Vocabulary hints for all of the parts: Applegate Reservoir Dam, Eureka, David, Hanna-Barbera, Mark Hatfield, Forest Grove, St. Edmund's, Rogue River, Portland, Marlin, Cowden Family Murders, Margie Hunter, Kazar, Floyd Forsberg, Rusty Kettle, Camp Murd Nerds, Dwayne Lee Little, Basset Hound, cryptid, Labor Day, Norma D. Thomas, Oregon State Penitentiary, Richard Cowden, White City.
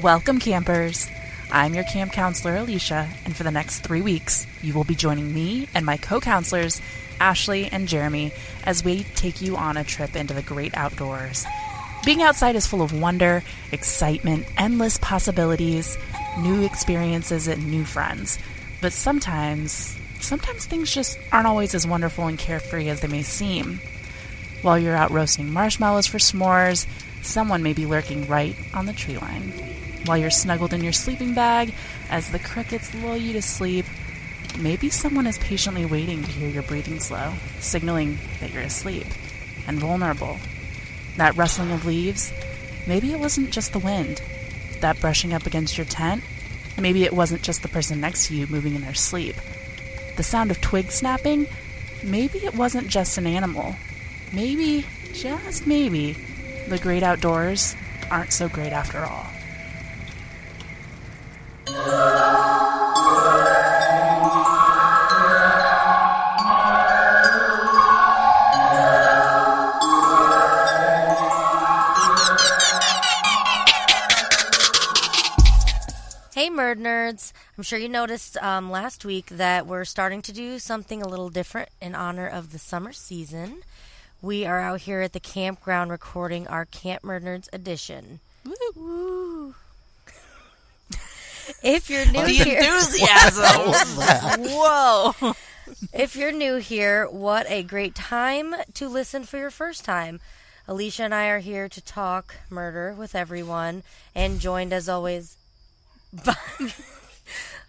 Welcome, campers. I'm your camp counselor, Alicia, and for the next 3 weeks, you will be joining me and my co-counselors, Ashlee and Jeremy, as we take you on a trip into the great outdoors. Being outside is full of wonder, excitement, endless possibilities, new experiences, and new friends. But sometimes things just aren't always as wonderful and carefree as they may seem. While you're out roasting marshmallows for s'mores, someone may be lurking right on the tree line. While you're snuggled in your sleeping bag, as the crickets lull you to sleep, maybe someone is patiently waiting to hear your breathing slow, signaling that you're asleep and vulnerable. That rustling of leaves, maybe it wasn't just the wind. That brushing up against your tent, maybe it wasn't just the person next to you moving in their sleep. The sound of twigs snapping, maybe it wasn't just an animal. Maybe, just maybe, the great outdoors aren't so great after all. Hey, Murd Nerds. I'm sure you noticed last week that we're starting to do something a little different in honor of the summer season. We are out here at the campground recording our Camp Murd Nerds edition. Woo! If you're new here, enthusiasm. Whoa! If you're new here, what a great time to listen for your first time. Alicia and I are here to talk murder with everyone, and joined as always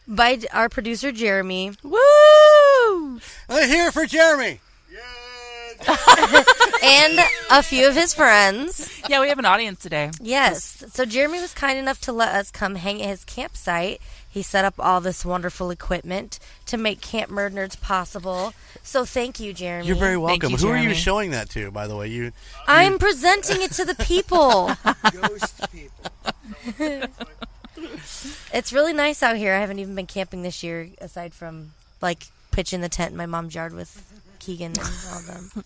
by our producer Jeremy. Woo! I'm here for Jeremy. Yeah. And a few of his friends. Yeah, we have an audience today. Yes. So Jeremy was kind enough to let us come hang at his campsite. He set up all this wonderful equipment to make Camp Murd Nerds possible. So thank you, Jeremy. You're very welcome. You, Who are you showing that to, by the way? I'm presenting it to the people. Ghost people. It's really nice out here. I haven't even been camping this year, aside from, like, pitching the tent in my mom's yard with Keegan and all them.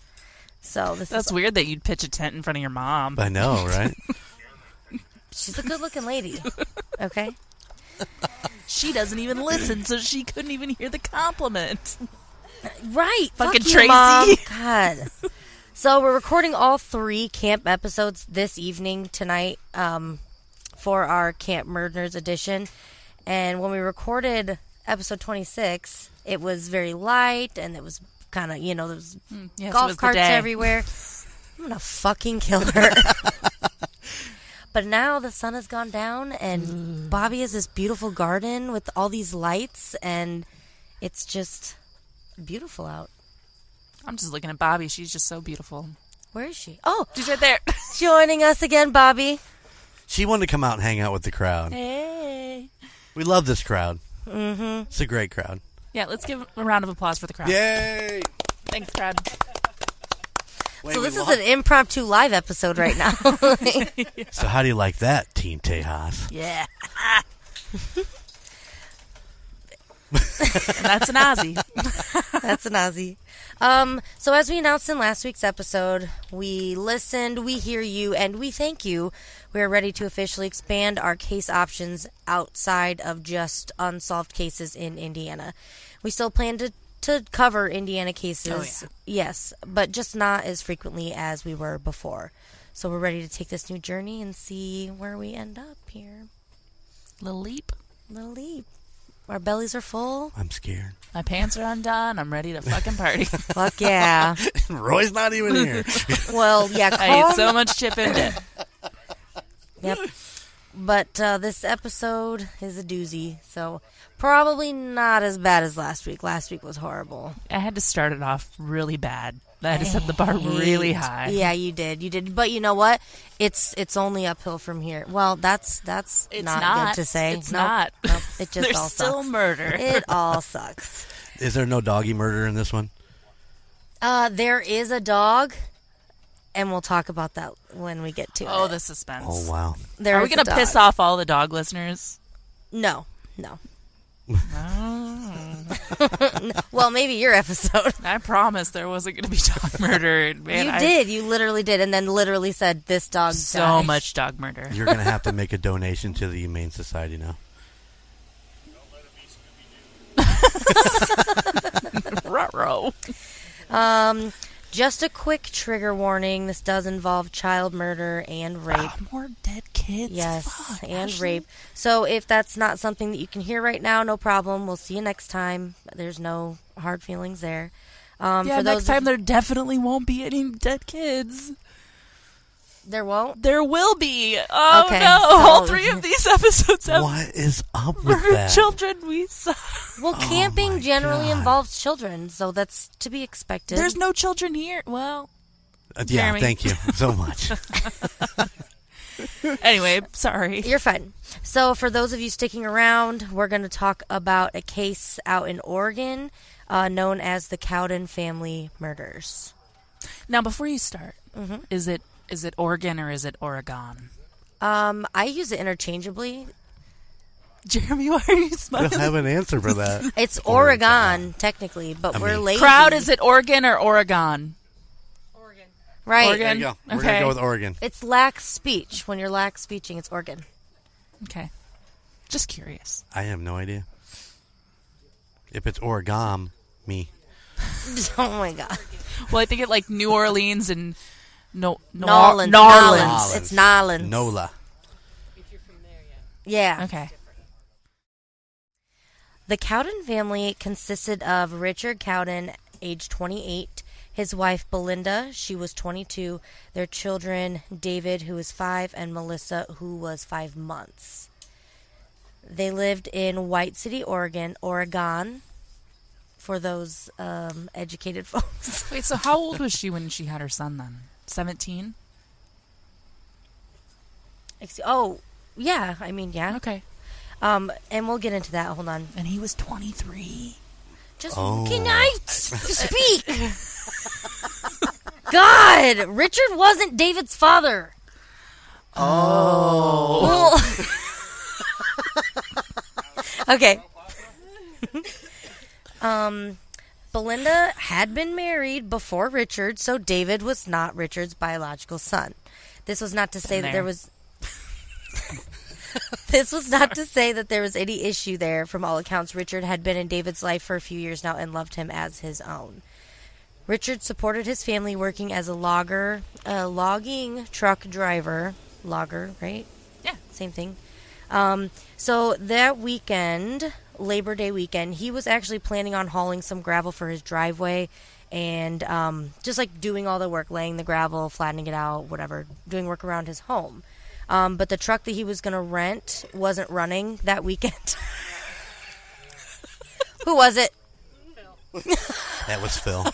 So that's weird that you'd pitch a tent in front of your mom. I know, right? She's a good-looking lady. Okay. She doesn't even listen, so she couldn't even hear the compliment. Right. Fucking Tracy. You, Mom. God. So we're recording all 3 camp episodes this evening tonight for our Camp Murd Nerds edition, and when we recorded episode 26, it was very light and it was kind of, there was golf carts everywhere. I'm going to fucking kill her. But now the sun has gone down, and Bobby has this beautiful garden with all these lights, and it's just beautiful out. I'm just looking at Bobby. She's just so beautiful. Where is she? Oh, she's right there. Joining us again, Bobby. She wanted to come out and hang out with the crowd. Hey. We love this crowd. Mm-hmm. It's a great crowd. Yeah, let's give a round of applause for the crowd. Yay! Thanks, crowd. So this is an impromptu live episode right now. So how do you like that, Team Tejas? Yeah. That's an Aussie. That's an Aussie. So as we announced in last week's episode, we listened, we hear you, and we thank you. We are ready to officially expand our case options outside of just unsolved cases in Indiana. We still plan to cover Indiana cases, yes, but just not as frequently as we were before. So we're ready to take this new journey and see where we end up here. Little leap. Little leap. Our bellies are full. I'm scared. My pants are undone. I'm ready to fucking party. Fuck yeah. Roy's not even here. Well, yeah. I ate so much chip in dip. Yep. But this episode is a doozy, so probably not as bad as last week. Last week was horrible. I had to start it off really bad. I had to set the bar really high. Yeah, you did. You did. But you know what? It's only uphill from here. Well, that's not good to say. It's not. Nope. It just all sucks. There's still murder. It all sucks. Is there no doggy murder in this one? There is a dog. And we'll talk about that when we get to it. Oh, the suspense. Oh, wow. Are we going to piss off all the dog listeners? No. No. Well, maybe your episode. I promised there wasn't going to be dog murder. Man, you did. You literally did, and then literally said, this dog so died. Much dog murder. You're going to have to make a donation to the Humane Society now. Ruh-roh. Just a quick trigger warning. This does involve child murder and rape. More dead kids. Yes, fuck, and Ashlee. Rape. So if that's not something that you can hear right now, no problem. We'll see you next time. There's no hard feelings there. Yeah, for those next time there definitely won't be any dead kids. There won't? There will be. Oh, okay, no. So all three of these episodes have... What is up with that? Children, we suck. Well, camping generally involves children, so that's to be expected. There's no children here. Well, yeah, Jeremy. Thank you so much. Anyway, sorry. You're fine. So for those of you sticking around, we're going to talk about a case out in Oregon known as the Cowden family murders. Now, before you start, is it Oregon or is it Oregon? I use it interchangeably. Jeremy, why are you smiling? I don't have an answer for that. It's Oregon, technically, but I mean, we're lazy. Crowd, is it Oregon or Oregon? Oregon. Right. Oregon. There you go. We're going to go with Oregon. It's lax speech. When you're lax speeching, it's Oregon. Okay. Just curious. I have no idea. If it's Oregon, me. Oh, my God. Well, I think it like New Orleans and... Nolens. It's Nolens. Nola. If you're from there, yeah. Yeah. Okay. The Cowden family consisted of Richard Cowden, age 28, his wife Belinda, she was 22, their children David, who was 5, and Melissa, who was 5 months. They lived in White City, Oregon. For those educated folks. Wait, so how old was she when she had her son then? 17? Oh, yeah. I mean, yeah. Okay. And we'll get into that. Hold on. And he was 23. Just can I speak? God, Richard wasn't David's father. Okay. Belinda had been married before Richard, so David was not Richard's biological son. This was not to say that there was... This was not to say that there was any issue there. From all accounts, Richard had been in David's life for a few years now and loved him as his own. Richard supported his family working as a logging truck driver. Logger, right? Yeah. Same thing. So that weekend... Labor Day weekend, he was actually planning on hauling some gravel for his driveway and just like doing all the work, laying the gravel, flattening it out, whatever, doing work around his home. But the truck that he was going to rent wasn't running that weekend. Who was it? Phil. That was Phil.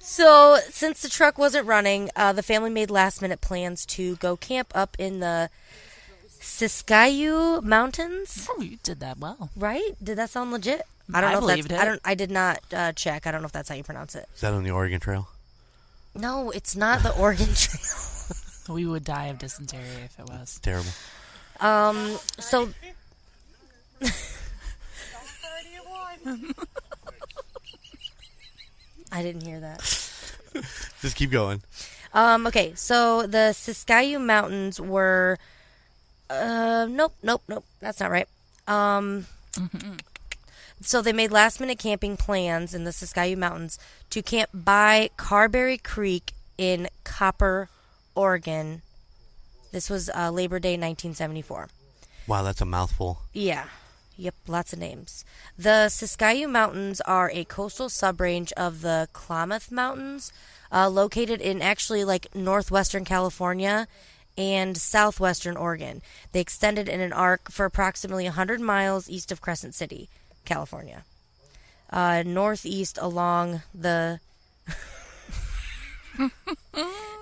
So, since the truck wasn't running, the family made last-minute plans to go camp up in the Siskiyou Mountains. Oh, you did that well. Right? Did that sound legit? I don't know if that's it. I did not check. I don't know if that's how you pronounce it. Is that on the Oregon Trail? No, it's not the Oregon Trail. We would die of dysentery if it was. Terrible. So... I didn't hear that. Just keep going. Okay, so the Siskiyou Mountains were... Nope. That's not right. So they made last-minute camping plans in the Siskiyou Mountains to camp by Carberry Creek in Copper, Oregon. This was Labor Day 1974. Wow, that's a mouthful. Yeah. Yep, lots of names. The Siskiyou Mountains are a coastal subrange of the Klamath Mountains, located in actually like northwestern California and southwestern Oregon. They extended in an arc for approximately 100 miles east of Crescent City, California. Northeast along the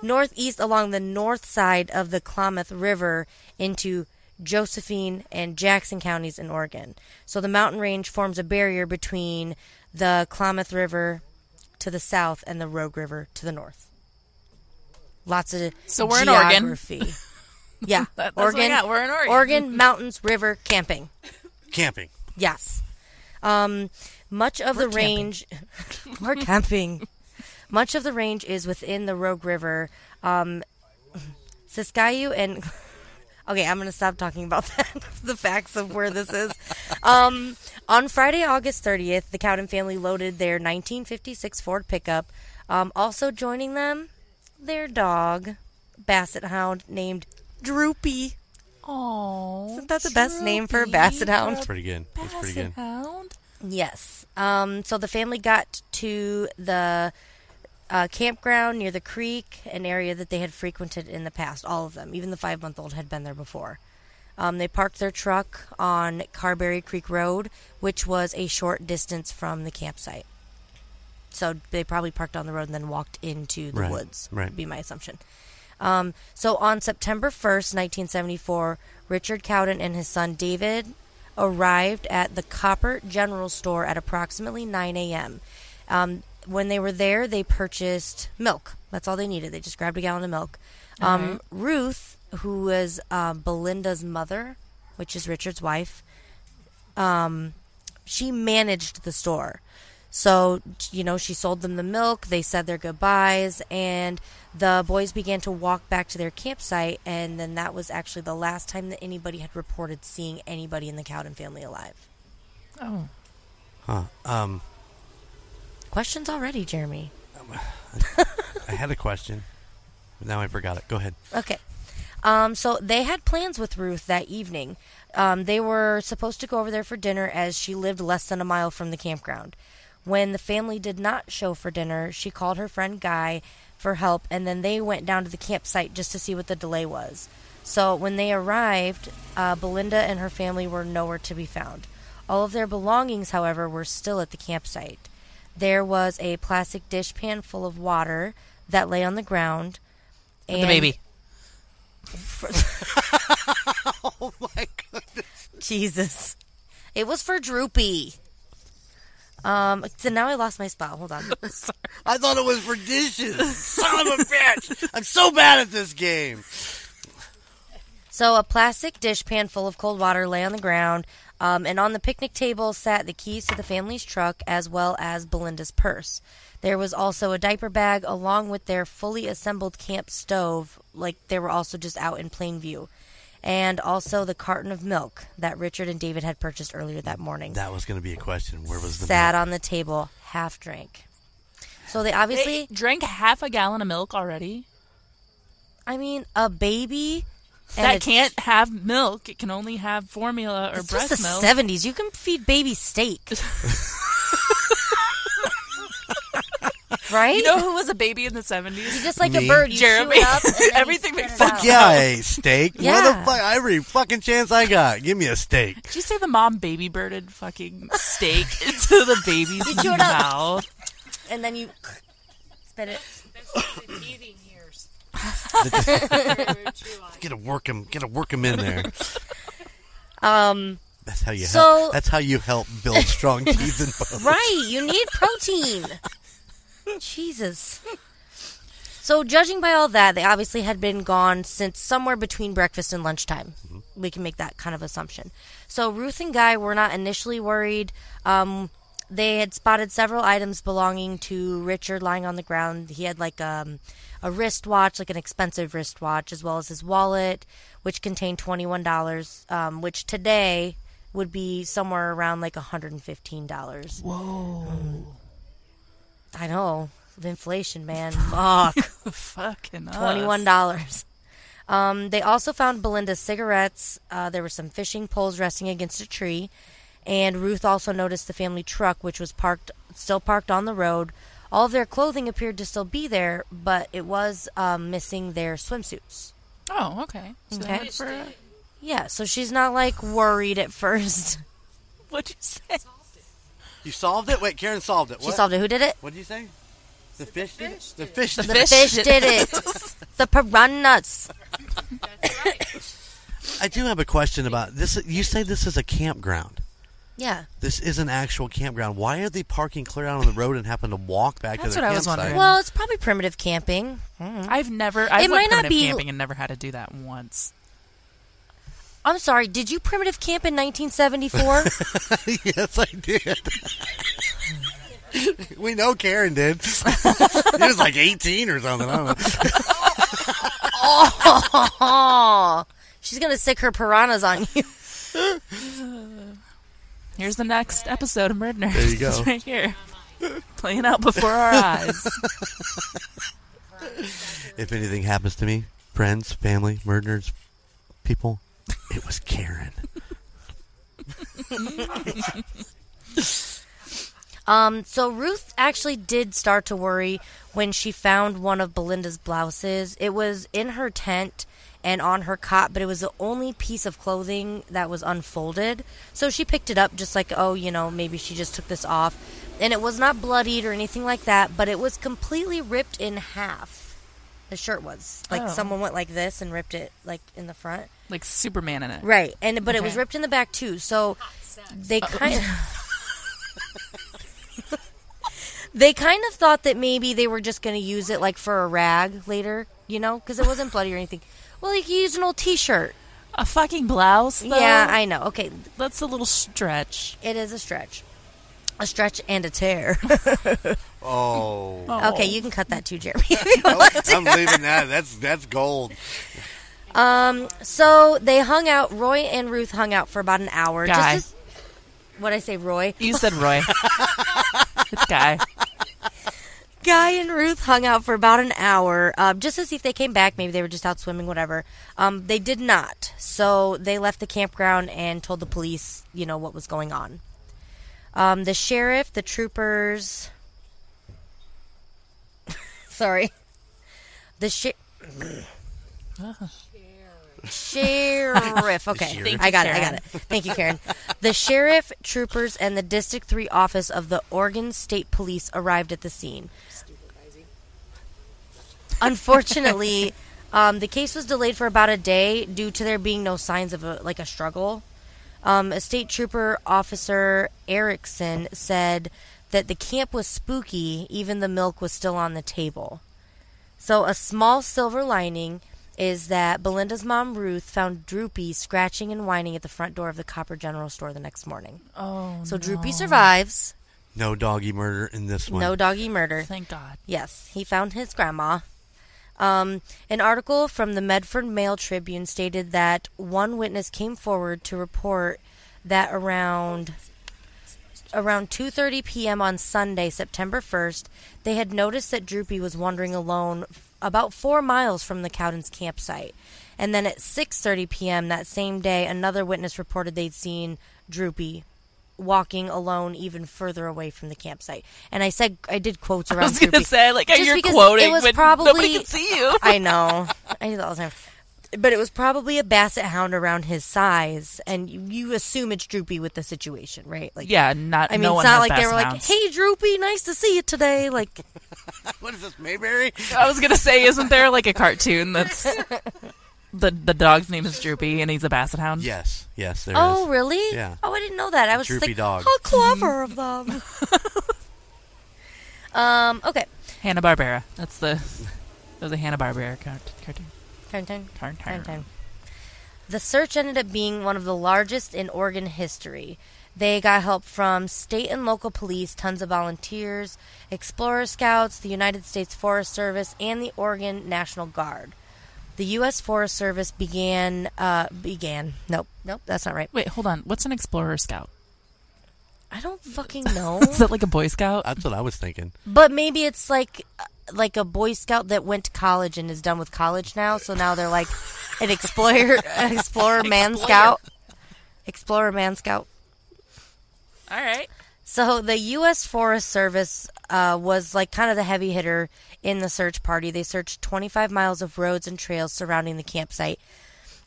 north side of the Klamath River into Josephine and Jackson counties in Oregon. So the mountain range forms a barrier between the Klamath River to the south and the Rogue River to the north. Lots of geography. So we're in Oregon. Yeah. That's Oregon. What we're in Oregon. Oregon, mountains, river, camping. Camping. Yes. Much of the range... We're camping. Much of the range is within the Rogue River. Siskiyou and... Okay, I'm going to stop talking about that, the facts of where this is. On Friday, August 30th, the Cowden family loaded their 1956 Ford pickup. Also joining them, their dog, Basset Hound, named Droopy. Oh, isn't that the best name for a Basset Hound? That's pretty good. That's pretty good. Basset Hound? Yes. So the family got to the... campground near the creek, an area that they had frequented in the past. All of them, even the 5-month-old, had been there before. They parked their truck on Carberry Creek Road, which was a short distance from the campsite. So they probably parked on the road and then walked into the woods, would be my assumption. So on September 1st, 1974, Richard Cowden and his son David arrived at the Copper General Store at approximately 9 a.m. When they were there, they purchased milk. That's all they needed. They just grabbed a gallon of milk. Ruth, who was Belinda's mother, which is Richard's wife, she managed the store. So, you know, she sold them the milk. They said their goodbyes. And the boys began to walk back to their campsite. And then that was actually the last time that anybody had reported seeing anybody in the Cowden family alive. Oh. Huh. Questions already, Jeremy. I had a question. Now I forgot it. Go ahead. Okay. So they had plans with Ruth that evening. They were supposed to go over there for dinner as she lived less than a mile from the campground. When the family did not show for dinner, she called her friend Guy for help, and then they went down to the campsite just to see what the delay was. So when they arrived, Belinda and her family were nowhere to be found. All of their belongings, however, were still at the campsite. There was a plastic dish pan full of water that lay on the ground. And the baby. Oh, my goodness. Jesus. It was for Droopy. So now I lost my spot. Hold on. I thought it was for dishes. Son of a bitch. I'm so bad at this game. So a plastic dish pan full of cold water lay on the ground. And on the picnic table sat the keys to the family's truck as well as Belinda's purse. There was also a diaper bag along with their fully assembled camp stove, like they were also just out in plain view. And also the carton of milk that Richard and David had purchased earlier that morning. That was going to be a question. Where was the milk? Sat on the table, half drank. So they obviously... They drank half a gallon of milk already? I mean, a baby... That can't have milk. It can only have formula or breast milk. It's the 70s. You can feed baby steak. Right? You know who was a baby in the 70s? You just like a bird. You Jeremy. Chew it up and everything makes sense. Fuck yeah, I ate steak. Yeah. Motherfucker, every fucking chance I got. Give me a steak. Did you say the mom baby birded fucking steak into the baby's mouth? You chew it up. And then you spit it. That's eating. Get a work him in there. That's how you help. That's how you help build strong teeth and bones. Right, you need protein. Jesus. So, judging by all that, they obviously had been gone since somewhere between breakfast and lunchtime. Mm-hmm. We can make that kind of assumption. So, Ruth and Guy were not initially worried. They had spotted several items belonging to Richard lying on the ground. He had like a wristwatch, like an expensive wristwatch, as well as his wallet, which contained $21, which today would be somewhere around like $115. Whoa. I know. Inflation, man. Fuck. Fucking $21. They also found Belinda's cigarettes. There were some fishing poles resting against a tree. And Ruth also noticed the family truck, which was still parked on the road. All of their clothing appeared to still be there, but it was missing their swimsuits. Oh, okay. So okay. Yeah, so she's not, like, worried at first. What'd you say? You solved it? Wait, Karen solved it. What? She solved it. Who did it? What did you say? The fish did it. The piranhas. That's right. I do have a question about this. You say this is a campground. Yeah. This is an actual campground. Why are they parking clear out on the road and happen to walk back to their campsite? Wondering. Well, it's probably primitive camping. I've never camping and never had to do that once. I'm sorry, did you primitive camp in 1974? Yes, I did. We know Karen did. It was like 18 or something. I don't know. Oh, she's going to stick her piranhas on you. Here's the next episode of Murd Nerds. There you go. It's right here. Playing out before our eyes. If anything happens to me, friends, family, Murd Nerds, people, it was Karen. So Ruth actually did start to worry when she found one of Belinda's blouses. It was in her tent and on her cot, but it was the only piece of clothing that was unfolded. So she picked it up just like, oh, you know, maybe she just took this off. And it was not bloodied or anything like that, but it was completely ripped in half. The shirt was. Like, someone went like this and ripped it, like, in the front. Like Superman in it. Right. And But it was ripped in the back, too. So they kind of... They kind of thought that maybe they were just going to use it, like, for a rag later, you know? Because it wasn't bloody or anything. Well, you could use an old T-shirt. A fucking blouse, though? Yeah, I know. Okay. That's a little stretch. It is a stretch. A stretch and a tear. Oh. Okay, you can cut that too, Jeremy. I'm leaving that. That's gold. So they hung out. Roy and Ruth hung out for about an hour. Guy. What'd I say, Roy? You said Roy. It's Guy. Guy and Ruth hung out for about an hour, just to see if they came back. Maybe they were just out swimming, whatever. They did not. So they left the campground and told the police, you know, what was going on. The sheriff, the troopers... Sorry. The Sheriff. Okay, I got it. Thank you, Karen. The sheriff, troopers, and the District 3 office of the Oregon State Police arrived at the scene. Unfortunately, the case was delayed for about a day due to there being no signs of a struggle. A state trooper officer, Erickson, said that the camp was spooky, even the milk was still on the table. So a small silver lining is that Belinda's mom, Ruth, found Droopy scratching and whining at the front door of the Copper General Store the next morning. Oh, so no. Droopy survives. No doggy murder in this one. No doggy murder. Thank God. Yes, he found his grandma. An article from the Medford Mail Tribune stated that one witness came forward to report that around 2:30 p.m. on Sunday, September 1st, they had noticed that Droopy was wandering alone about 4 miles from the Cowden's campsite. And then at 6:30 p.m. that same day, another witness reported they'd seen Droopy walking alone even further away from the campsite. And I said, I did quotes around Droopy. I was going to say, like, just you're quoting, but nobody can see you. I know. I do that all the time. But it was probably a Basset Hound around his size, and you assume it's Droopy with the situation, right? Like, yeah, not. I mean, no it's not like Basset they were like, hounds. "Hey, Droopy, nice to see you today." Like, what is this, Mayberry? I was gonna say, isn't there like a cartoon that's the dog's name is Droopy and he's a Basset Hound? Yes, there is. Oh, really? Yeah. Oh, I didn't know that. I was Droopy just like, dog. How clever of them. Okay. Hanna-Barbera. That was a Hanna-Barbera cartoon. Turn. The search ended up being one of the largest in Oregon history. They got help from state and local police, tons of volunteers, Explorer Scouts, the United States Forest Service, and the Oregon National Guard. The U.S. Forest Service began. Nope, that's not right. Wait, hold on. What's an Explorer Scout? I don't fucking know. Is that like a Boy Scout? That's what I was thinking. But maybe it's like a Boy Scout that went to college and is done with college now, so now they're like an Explorer Man Scout. All right. So the U.S. Forest Service was like kind of the heavy hitter in the search party. They searched 25 miles of roads and trails surrounding the campsite.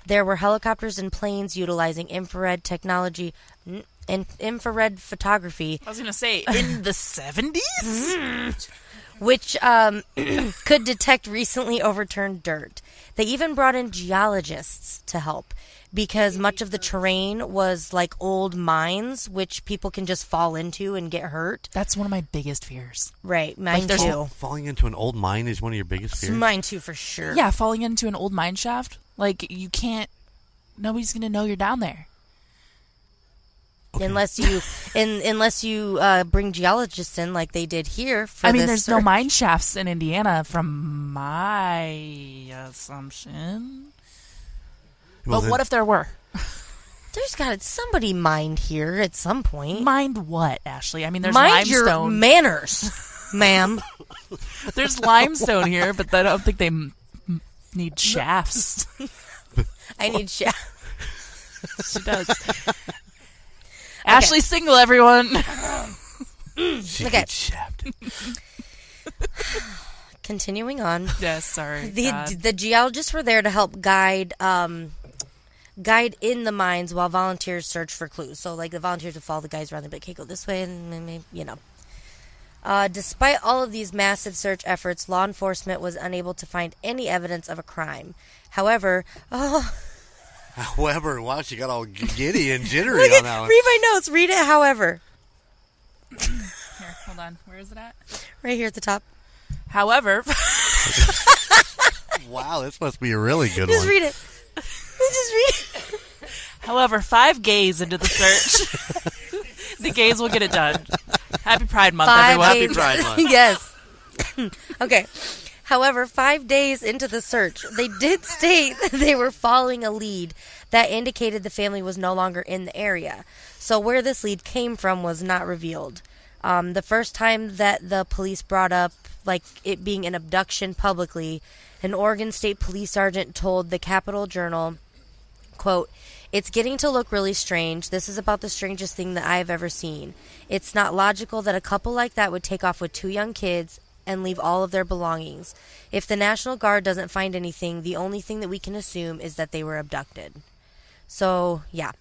There were helicopters and planes utilizing infrared technology and infrared photography. I was going to say, in the 70s? Which could detect recently overturned dirt. They even brought in geologists to help because much of the terrain was like old mines, which people can just fall into and get hurt. That's one of my biggest fears. Right, mine too. Falling into an old mine is one of your biggest fears? Mine too, for sure. Yeah, falling into an old mine shaft. Like, you can't nobody's going to know you're down there. Okay. Unless you bring geologists in like they did here. No mine shafts in Indiana, from my assumption. But what if there were? There's got somebody mined here at some point. Mind what, Ashlee? I mean, there's limestone. Mind your manners, ma'am. There's limestone here, but I don't think they need shafts. I need shafts. She does. Okay. Ashlee's single, everyone. Okay. Continuing on. Yes, yeah, sorry. The geologists were there to help guide in the mines while volunteers search for clues. So, like, the volunteers would follow the guys around. They'd be like, hey, go this way, and you know. Despite all of these massive search efforts, law enforcement was unable to find any evidence of a crime. However, wow, she got all giddy and jittery on that one. Read my notes. Read it, however. Here, hold on. Where is it at? Right here at the top. However. Wow, this must be a really good one. Just read it. However, 5 gays into the search. The gays will get it done. Happy Pride Month, everyone. Happy Pride Month. Yes. Okay. However, 5 days into the search, they did state that they were following a lead that indicated the family was no longer in the area. So where this lead came from was not revealed. The first time that the police brought up, like, it being an abduction publicly, an Oregon State police sergeant told the Capitol Journal, quote, "It's getting to look really strange. This is about the strangest thing that I have ever seen. It's not logical that a couple like that would take off with 2 young kids and leave all of their belongings. If the National Guard doesn't find anything, the only thing that we can assume is that they were abducted." So, yeah.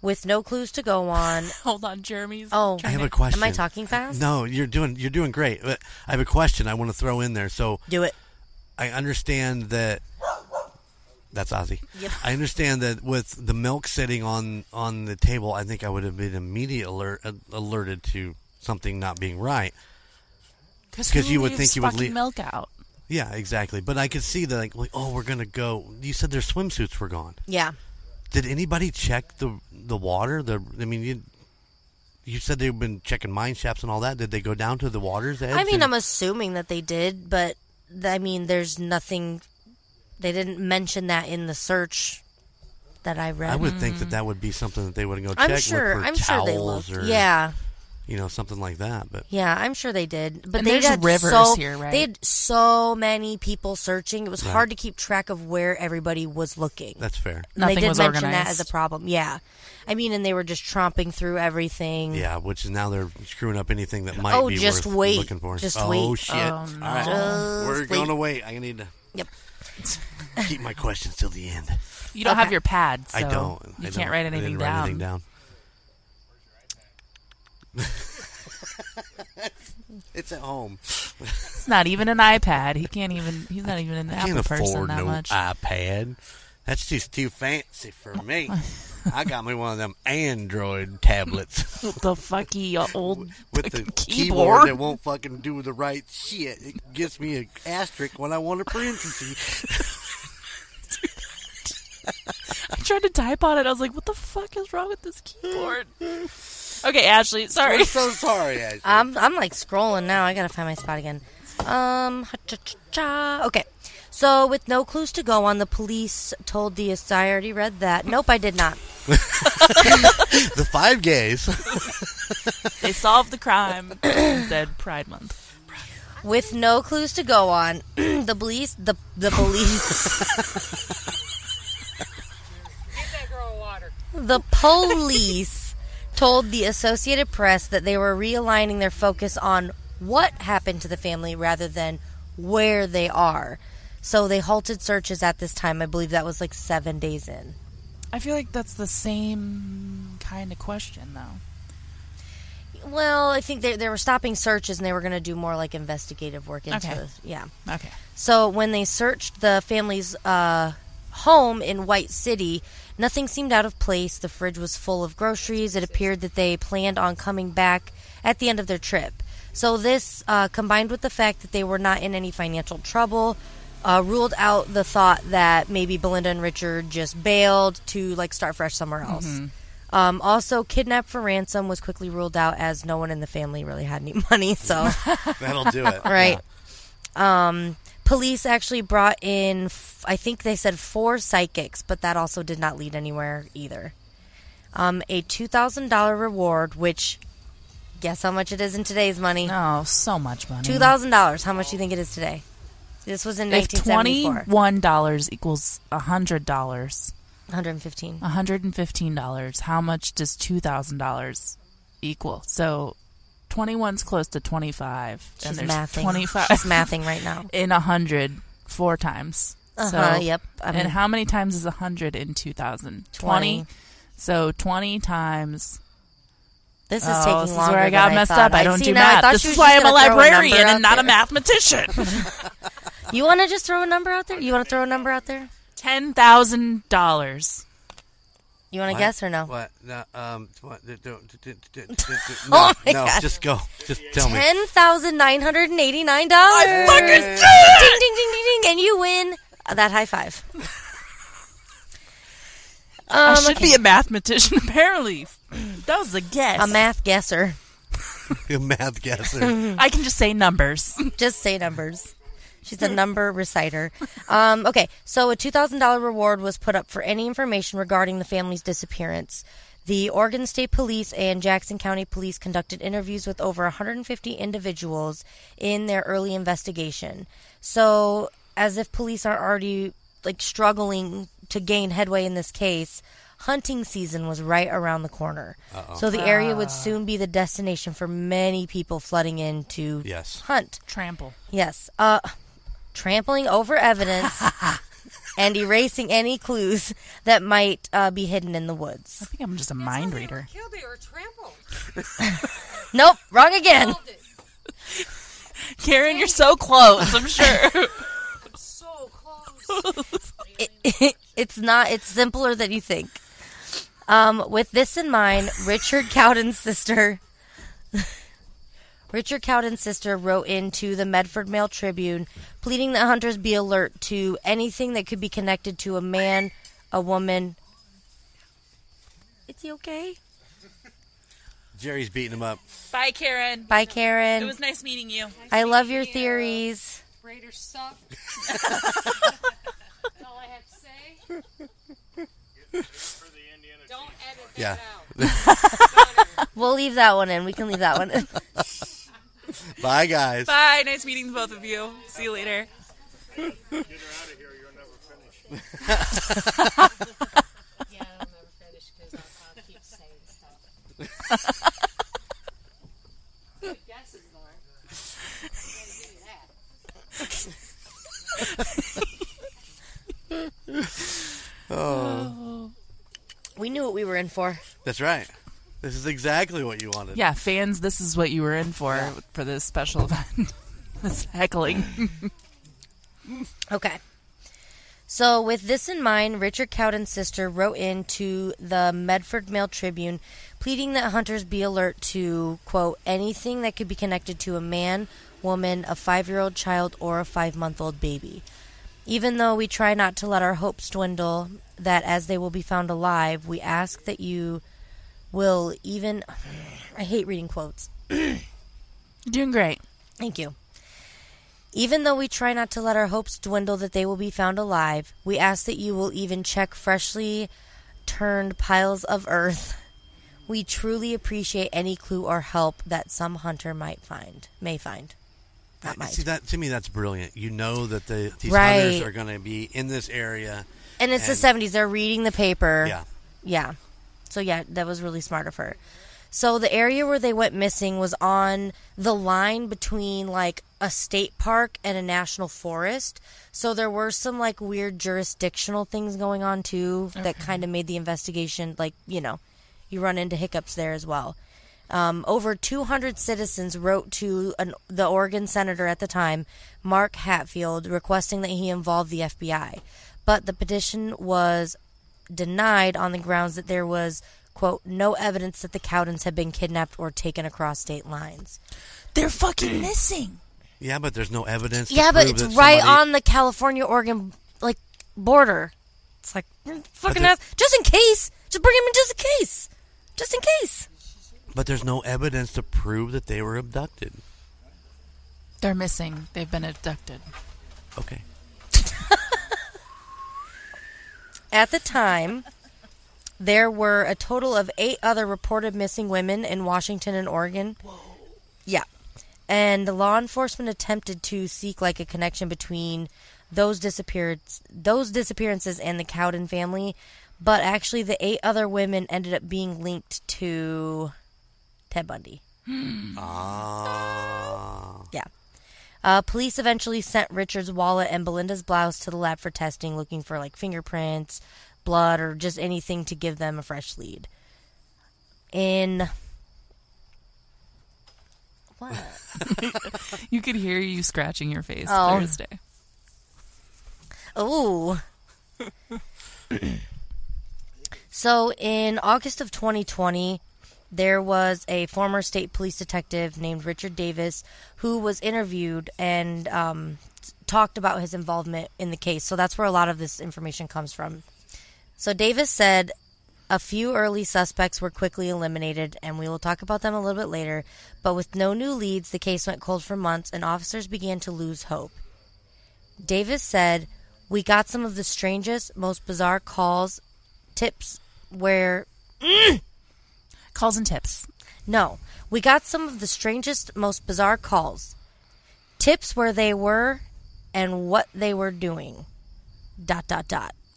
With no clues to go on. Hold on, Jeremy's. Oh, I have a question. Am I talking fast? No, you're doing great. But I have a question I want to throw in there. So do it. I understand that. That's Ozzy. Yep. I understand that with the milk sitting on the table, I think I would have been immediately alerted to something not being right. Because you would think you would leave milk out. Yeah, exactly. But I could see that, like, oh, we're gonna go. You said their swimsuits were gone. Yeah. Did anybody check the water? You said they've been checking mine shafts and all that. Did they go down to the water's edge? I mean, I'm assuming that they did, but I mean, there's nothing. They didn't mention that in the search that I read. I would think that would be something that they wouldn't go check. I'm sure they looked. Yeah. You know, something like that. But yeah, I'm sure they did. But they had rivers here, right? They had so many people searching. It was hard to keep track of where everybody was looking. That's fair. Nothing they did was mention organized. That as a problem. Yeah. I mean, and they were just tromping through everything. Yeah, which now they're screwing up anything that might be worth looking for. Just wait. Oh, shit. Oh, no. All right. We're going to wait. I need to keep my questions till the end. You don't have your pad, so I don't. You can't write anything down. Write anything down. It's at home. It's not even an iPad. He's not even an Apple person that much. I can't afford no iPad. That's just too fancy for me. I got me one of them Android tablets. What the fucky old with the keyboard that won't fucking do the right shit. It gives me an asterisk when I want a parenthesis. I tried to type on it. I was like, what the fuck is wrong with this keyboard? Okay, Ashlee, sorry. I'm so sorry, Ashlee. I'm like scrolling now. I gotta find my spot again. Okay. So with no clues to go on, the police told the I already read that. Nope, I did not. The 5 gays. They solved the crime and said Pride Month. With no clues to go on, the police told the Associated Press that they were realigning their focus on what happened to the family rather than where they are. So they halted searches at this time. I believe that was like 7 days in. I feel like that's the same kind of question, though. Well, I think they were stopping searches and they were going to do more like investigative work into this. Yeah. Okay. So when they searched the family's home in White City, nothing seemed out of place. The fridge was full of groceries. It appeared that they planned on coming back at the end of their trip. So this, combined with the fact that they were not in any financial trouble, ruled out the thought that maybe Belinda and Richard just bailed to, like, start fresh somewhere else. Mm-hmm. Also, kidnapped for ransom was quickly ruled out as no one in the family really had any money, so... That'll do it. Right. Yeah. Police actually brought in, I think they said 4 psychics, but that also did not lead anywhere either. A $2,000 reward, which... Guess how much it is in today's money? Oh, so much money. $2,000. How much do you think it is today? This was in 1974. If $21 equals $100. $115. $115. How much does $2,000 equal? So 21's close to 25. She's and there's mathing. 25. She's mathing right now. In 100, 4 times. So, yep. I mean, and how many times is 100 in 2,000? 20. So 20 times... This is taking longer. This is where I got messed up. I don't do math. This is why I'm a librarian and not a mathematician. You want to just throw a number out there? You want to throw a number out there? $10,000. You want to guess or no? What? No. No. Just go. Just tell me. $10,989. I fucking did it! Ding ding ding ding ding, and you win that high five. I should be a mathematician, apparently. That was a guess. A math guesser. A math guesser. I can just say numbers. Just say numbers. She's a number reciter. Okay, so a $2,000 reward was put up for any information regarding the family's disappearance. The Oregon State Police and Jackson County Police conducted interviews with over 150 individuals in their early investigation. So, as if police are already, like, struggling to gain headway in this case, hunting season was right around the corner. Uh-oh. So the area would soon be the destination for many people flooding in to hunt. Trample. Yes. Trampling over evidence and erasing any clues that might be hidden in the woods. I think I'm just a mind reader. Killed it or trampled. Nope. Wrong again. Karen, you're so close, I'm sure. I'm so close. It's not. It's simpler than you think. With this in mind, Richard Cowden's sister wrote into the Medford Mail Tribune, pleading that hunters be alert to anything that could be connected to a man, a woman. Is he okay? Jerry's beating him up. Bye, Karen. Bye, Karen. It was nice meeting you. I love your theories. Raiders suck. That's all I have to say. Don't edit that out. We'll leave that one in. We can leave that one in. Bye, guys. Bye. Nice meeting the both of you. See you later. Get her out of here. You'll never finish. Yeah, I'll never finish because I'll keep saying stuff. Good guesses, Lauren. I'm going to give you that. Oh. We knew what we were in for. That's right. This is exactly what you wanted. Yeah, fans, this is what you were in for this special event. This heckling. Okay. So with this in mind, Richard Cowden's sister wrote in to the Medford Mail Tribune pleading that hunters be alert to, quote, anything that could be connected to a man, woman, a 5-year-old child, or a 5-month-old baby. Even though we try not to let our hopes dwindle, that as they will be found alive, we ask that you will even... I hate reading quotes. You're doing great. Thank you. Even though we try not to let our hopes dwindle that they will be found alive, we ask that you will even check freshly turned piles of earth. We truly appreciate any clue or help that some hunter may find. See, that to me, that's brilliant. You know that these hunters are going to be in this area, and it's the 70s. They're reading the paper. Yeah. So that was really smart of her. So the area where they went missing was on the line between like a state park and a national forest. So there were some like weird jurisdictional things going on too that kind of made the investigation like you run into hiccups there as well. Over 200 citizens wrote to the Oregon senator at the time, Mark Hatfield, requesting that he involve the FBI. But the petition was denied on the grounds that there was, quote, no evidence that the Cowdens had been kidnapped or taken across state lines. They're fucking missing. Yeah, but there's no evidence. Yeah, but it's right on the California-Oregon border. It's like fucking ass. Just in case, just bring him in just in case, just in case. But there's no evidence to prove that they were abducted. They're missing. They've been abducted. Okay. At the time, there were a total of 8 other reported missing women in Washington and Oregon. Whoa. Yeah. And law enforcement attempted to seek a connection between those disappearances and the Cowden family, but actually the 8 other women ended up being linked to Ted Bundy. Yeah. Police eventually sent Richard's wallet and Belinda's blouse to the lab for testing, looking for fingerprints, blood, or just anything to give them a fresh lead. What? You could hear you scratching your face Thursday. Oh. So in August of 2020, there was a former state police detective named Richard Davis who was interviewed and talked about his involvement in the case. So that's where a lot of this information comes from. So Davis said, a few early suspects were quickly eliminated, and we will talk about them a little bit later, but with no new leads, the case went cold for months, and officers began to lose hope. Davis said, we got some of the strangest, most bizarre calls, tips where they were and what they were doing, ...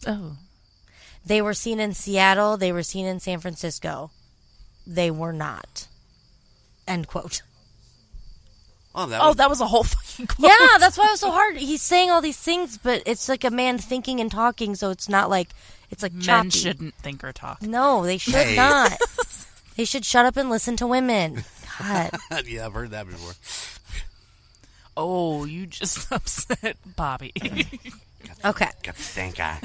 Oh. They were seen in Seattle. They were seen in San Francisco. They were not. End quote. That was a whole fucking quote. Yeah, that's why it was so hard. He's saying all these things, but it's like a man thinking and talking, so it's not like... It's like choppy. Men shouldn't think or talk. No, they should not. They should shut up and listen to women. God. Yeah, I've heard that before. Oh, you just upset Bobby. Got the stank eye.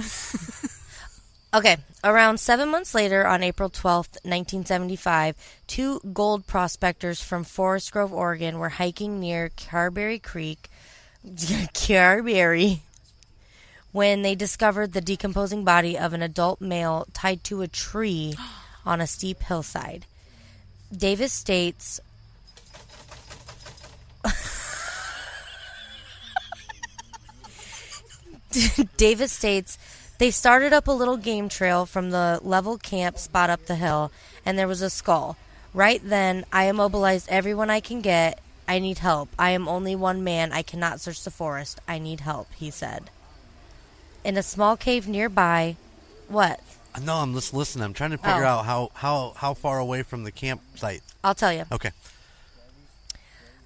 Okay, around 7 months later, on April 12th, 1975, 2 gold prospectors from Forest Grove, Oregon, were hiking near Carberry Creek, when they discovered the decomposing body of an adult male tied to a tree on a steep hillside. Davis states... They started up a little game trail from the level camp spot up the hill, and there was a skull. Right then, I immobilized everyone I can get. I need help. I am only one man. I cannot search the forest. I need help, he said. In a small cave nearby... What? No, I'm just listening. I'm trying to figure out how far away from the campsite. I'll tell you. Okay.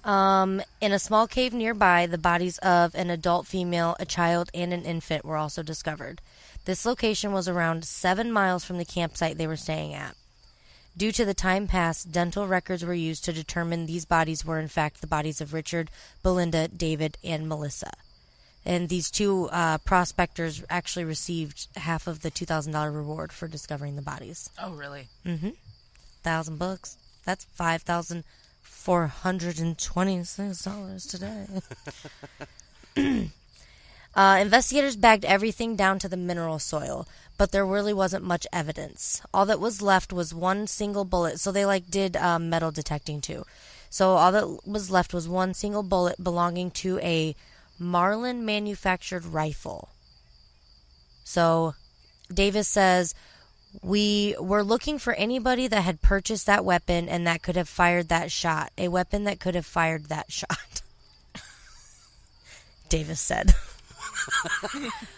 In a small cave nearby, the bodies of an adult female, a child, and an infant were also discovered. This location was around 7 miles from the campsite they were staying at. Due to the time passed, dental records were used to determine these bodies were in fact the bodies of Richard, Belinda, David, and Melissa. And these 2 prospectors actually received half of the $2,000 reward for discovering the bodies. Oh, really? Mm-hmm. $1,000 bucks. That's $5,426 today. Investigators bagged everything down to the mineral soil, but there really wasn't much evidence. All that was left was one single bullet. So they did metal detecting too. So all that was left was one single bullet belonging to a Marlin manufactured rifle. So Davis says, we were looking for anybody that had purchased that weapon and that could have fired that shot. A weapon that could have fired that shot. Davis said.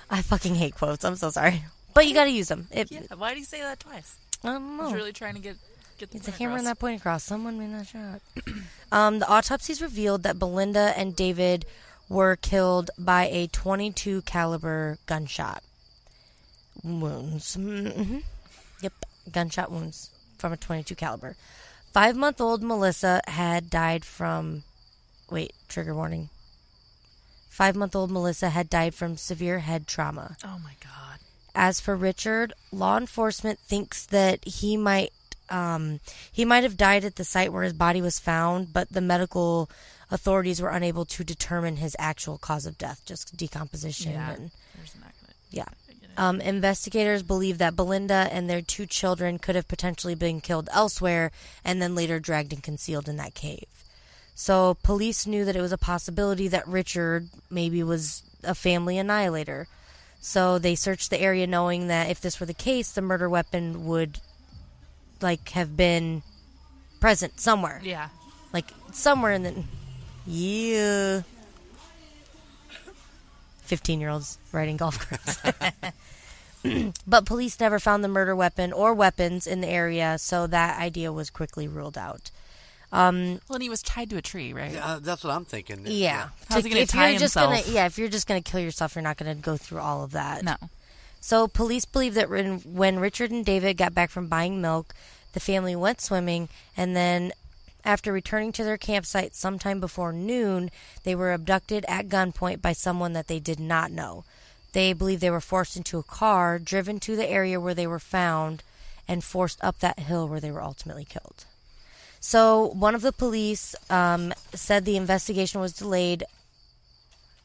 I fucking hate quotes. I'm so sorry. But you got to use them. Why do you say that twice? I don't know. He's really trying to get the point across. It's a hammer and that point across. Someone made that shot. The autopsies revealed that Belinda and David were killed by a .22 caliber gunshot. Wounds. Mm-hmm. Yep, gunshot wounds from a .22 caliber. 5-month-old Melissa had died from... Wait, trigger warning. 5-month-old Melissa had died from severe head trauma. Oh, my God. As for Richard, law enforcement thinks that he might He might have died at the site where his body was found, but the medical authorities were unable to determine his actual cause of death, just decomposition. Yeah, and, yeah. Investigators believe that Belinda and their two children could have potentially been killed elsewhere and then later dragged and concealed in that cave. So police knew that it was a possibility that Richard maybe was a family annihilator. So they searched the area knowing that if this were the case, the murder weapon would, like, have been present somewhere. Yeah. Like, somewhere in the... Yeah. 15-year-olds riding golf carts. But police never found the murder weapon or weapons in the area, so that idea was quickly ruled out. Well, and he was tied to a tree, right? Yeah, that's what I'm thinking. Yeah. How's he going to tie himself? If you're just going to kill yourself, you're not going to go through all of that. No. So police believe that when Richard and David got back from buying milk, the family went swimming, and then after returning to their campsite sometime before noon, they were abducted at gunpoint by someone that they did not know. They believe they were forced into a car, driven to the area where they were found, and forced up that hill where they were ultimately killed. So one of the police said the investigation was delayed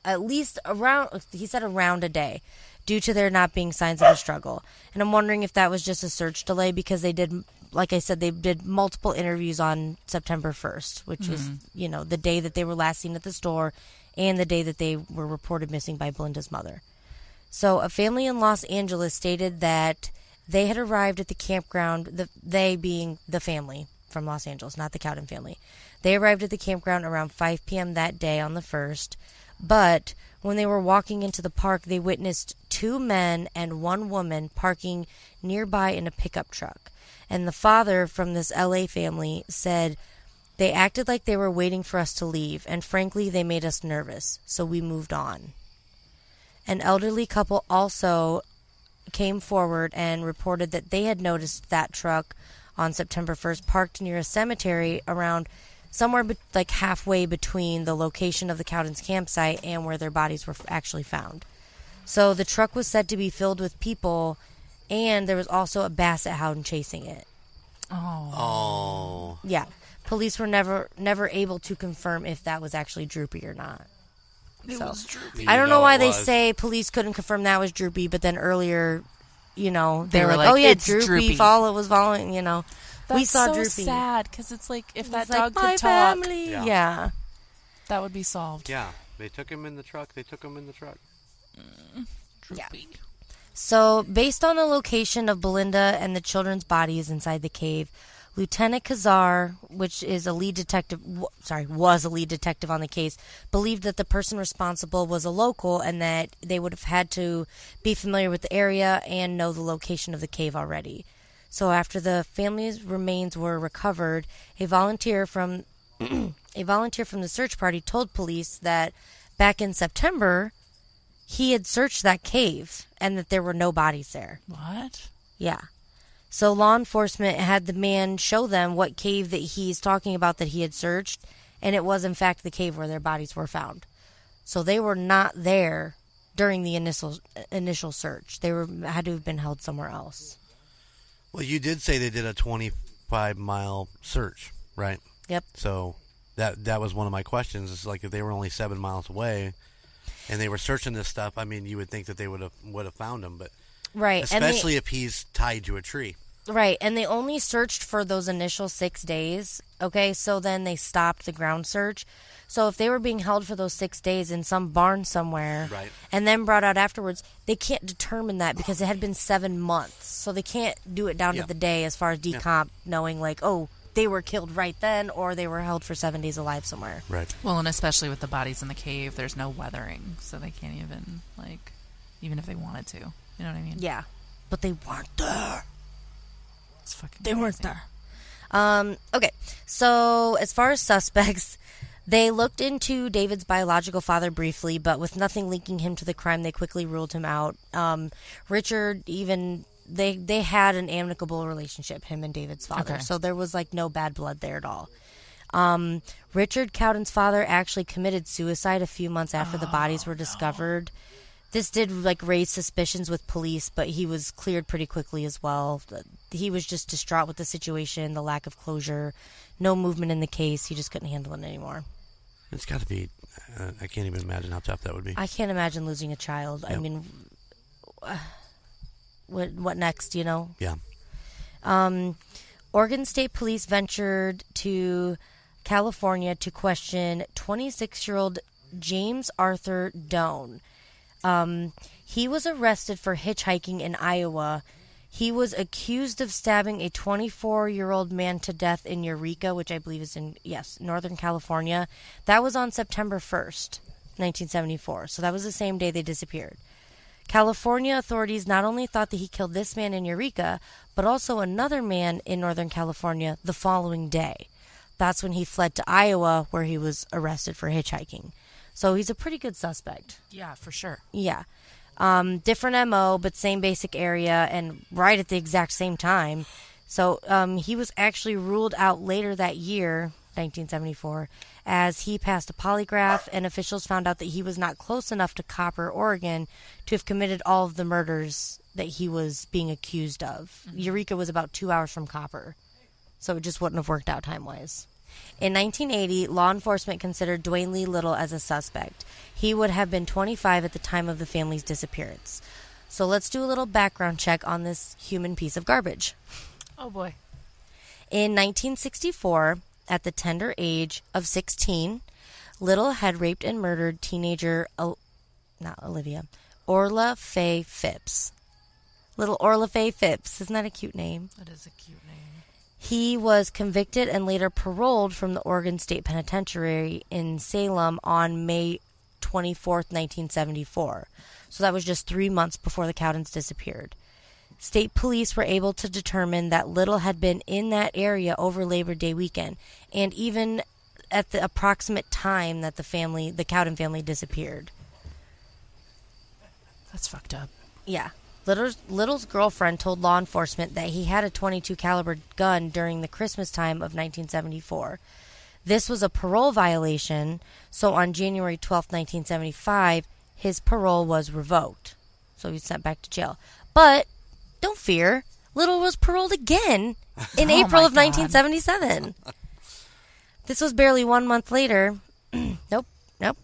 at least around a day due to there not being signs of a struggle. And I'm wondering if that was just a search delay because they did, like I said, they did multiple interviews on September 1st, which was, you know, the day that they were last seen at the store and the day that they were reported missing by Belinda's mother. So a family in Los Angeles stated that they had arrived at the campground, they being the family from Los Angeles, not the Cowden family. They arrived at the campground around 5 p.m. that day on the 1st, but when they were walking into the park, they witnessed two men and one woman parking nearby in a pickup truck. And the father from this L.A. family said, "They acted like they were waiting for us to leave, and frankly, they made us nervous, so we moved on." An elderly couple also came forward and reported that they had noticed that truck on September 1st, parked near a cemetery around somewhere like halfway between the location of the Cowden's campsite and where their bodies were actually found. So the truck was said to be filled with people, and there was also a Basset Hound chasing it. Oh. Yeah. Police were never able to confirm if that was actually Droopy or not. It was Droopy. I don't know why they say police couldn't confirm that was Droopy, but then earlier... You know, they were like, "Oh yeah, Droopy was following." You know, we saw Droopy. That's so sad because it's like if that dog could talk, yeah, that would be solved. Yeah, they took him in the truck. Droopy. Yeah. So, based on the location of Belinda and the children's bodies inside the cave, Lieutenant Kazar, which is a lead detective, was a lead detective on the case, believed that the person responsible was a local and that they would have had to be familiar with the area and know the location of the cave already. So after the family's remains were recovered, a volunteer from the search party told police that back in September, he had searched that cave and that there were no bodies there. What? Yeah. So law enforcement had the man show them what cave that he's talking about that he had searched, and it was, in fact, the cave where their bodies were found. So they were not there during the initial search. They had to have been held somewhere else. Well, you did say they did a 25-mile search, right? Yep. So that was one of my questions. It's like if they were only 7 miles away and they were searching this stuff, I mean, you would think that they would have found them, but... Right. Especially if he's tied to a tree. Right. And they only searched for those initial 6 days. Okay. So then they stopped the ground search. So if they were being held for those 6 days in some barn somewhere and then brought out afterwards, they can't determine that because it had been 7 months. So they can't do it down to the day as far as decomp, knowing like, oh, they were killed right then or they were held for 7 days alive somewhere. Right. Well, and especially with the bodies in the cave, there's no weathering. So they can't even if they wanted to. You know what I mean? Yeah. But they weren't there. It's fucking crazy. They weren't there. Okay. So, as far as suspects, they looked into David's biological father briefly, but with nothing linking him to the crime, they quickly ruled him out. Richard, even... They had an amicable relationship, him and David's father. Okay. So, there was, no bad blood there at all. Richard Cowden's father actually committed suicide a few months after the bodies were discovered. This did, like, raise suspicions with police, but he was cleared pretty quickly as well. He was just distraught with the situation, the lack of closure, no movement in the case. He just couldn't handle it anymore. It's got to be... I can't even imagine how tough that would be. I can't imagine losing a child. Yep. I mean, what next, you know? Yeah. Oregon State Police ventured to California to question 26-year-old James Arthur Doan. He was arrested for hitchhiking in Iowa. He was accused of stabbing a 24-year-old man to death in Eureka, which I believe is in, yes, Northern California. That was on September 1st, 1974. So that was the same day they disappeared. California authorities not only thought that he killed this man in Eureka, but also another man in Northern California the following day. That's when he fled to Iowa, where he was arrested for hitchhiking. So he's a pretty good suspect. Yeah, for sure. Yeah. Different MO, but same basic area, and right at the exact same time. So he was actually ruled out later that year, 1974, as he passed a polygraph, and officials found out that he was not close enough to Copper, Oregon, to have committed all of the murders that he was being accused of. Mm-hmm. Eureka was about 2 hours from Copper, so it just wouldn't have worked out time-wise. In 1980, law enforcement considered Dwayne Lee Little as a suspect. He would have been 25 at the time of the family's disappearance. So let's do a little background check on this human piece of garbage. Oh, boy. In 1964, at the tender age of 16, Little had raped and murdered teenager, Orla Faye Phipps. Little Orla Faye Phipps. Isn't that a cute name? That is a cute name. He was convicted and later paroled from the Oregon State Penitentiary in Salem on May 24th, 1974. So that was just 3 months before the Cowdens disappeared. State police were able to determine that Little had been in that area over Labor Day weekend, and even at the approximate time that the Cowden family disappeared. That's fucked up. Yeah. Little's girlfriend told law enforcement that he had a .22 caliber gun during the Christmas time of 1974. This was a parole violation, so on January 12, 1975, his parole was revoked. So he was sent back to jail. But don't fear, Little was paroled again in April of 1977. This was barely 1 month later. Nope,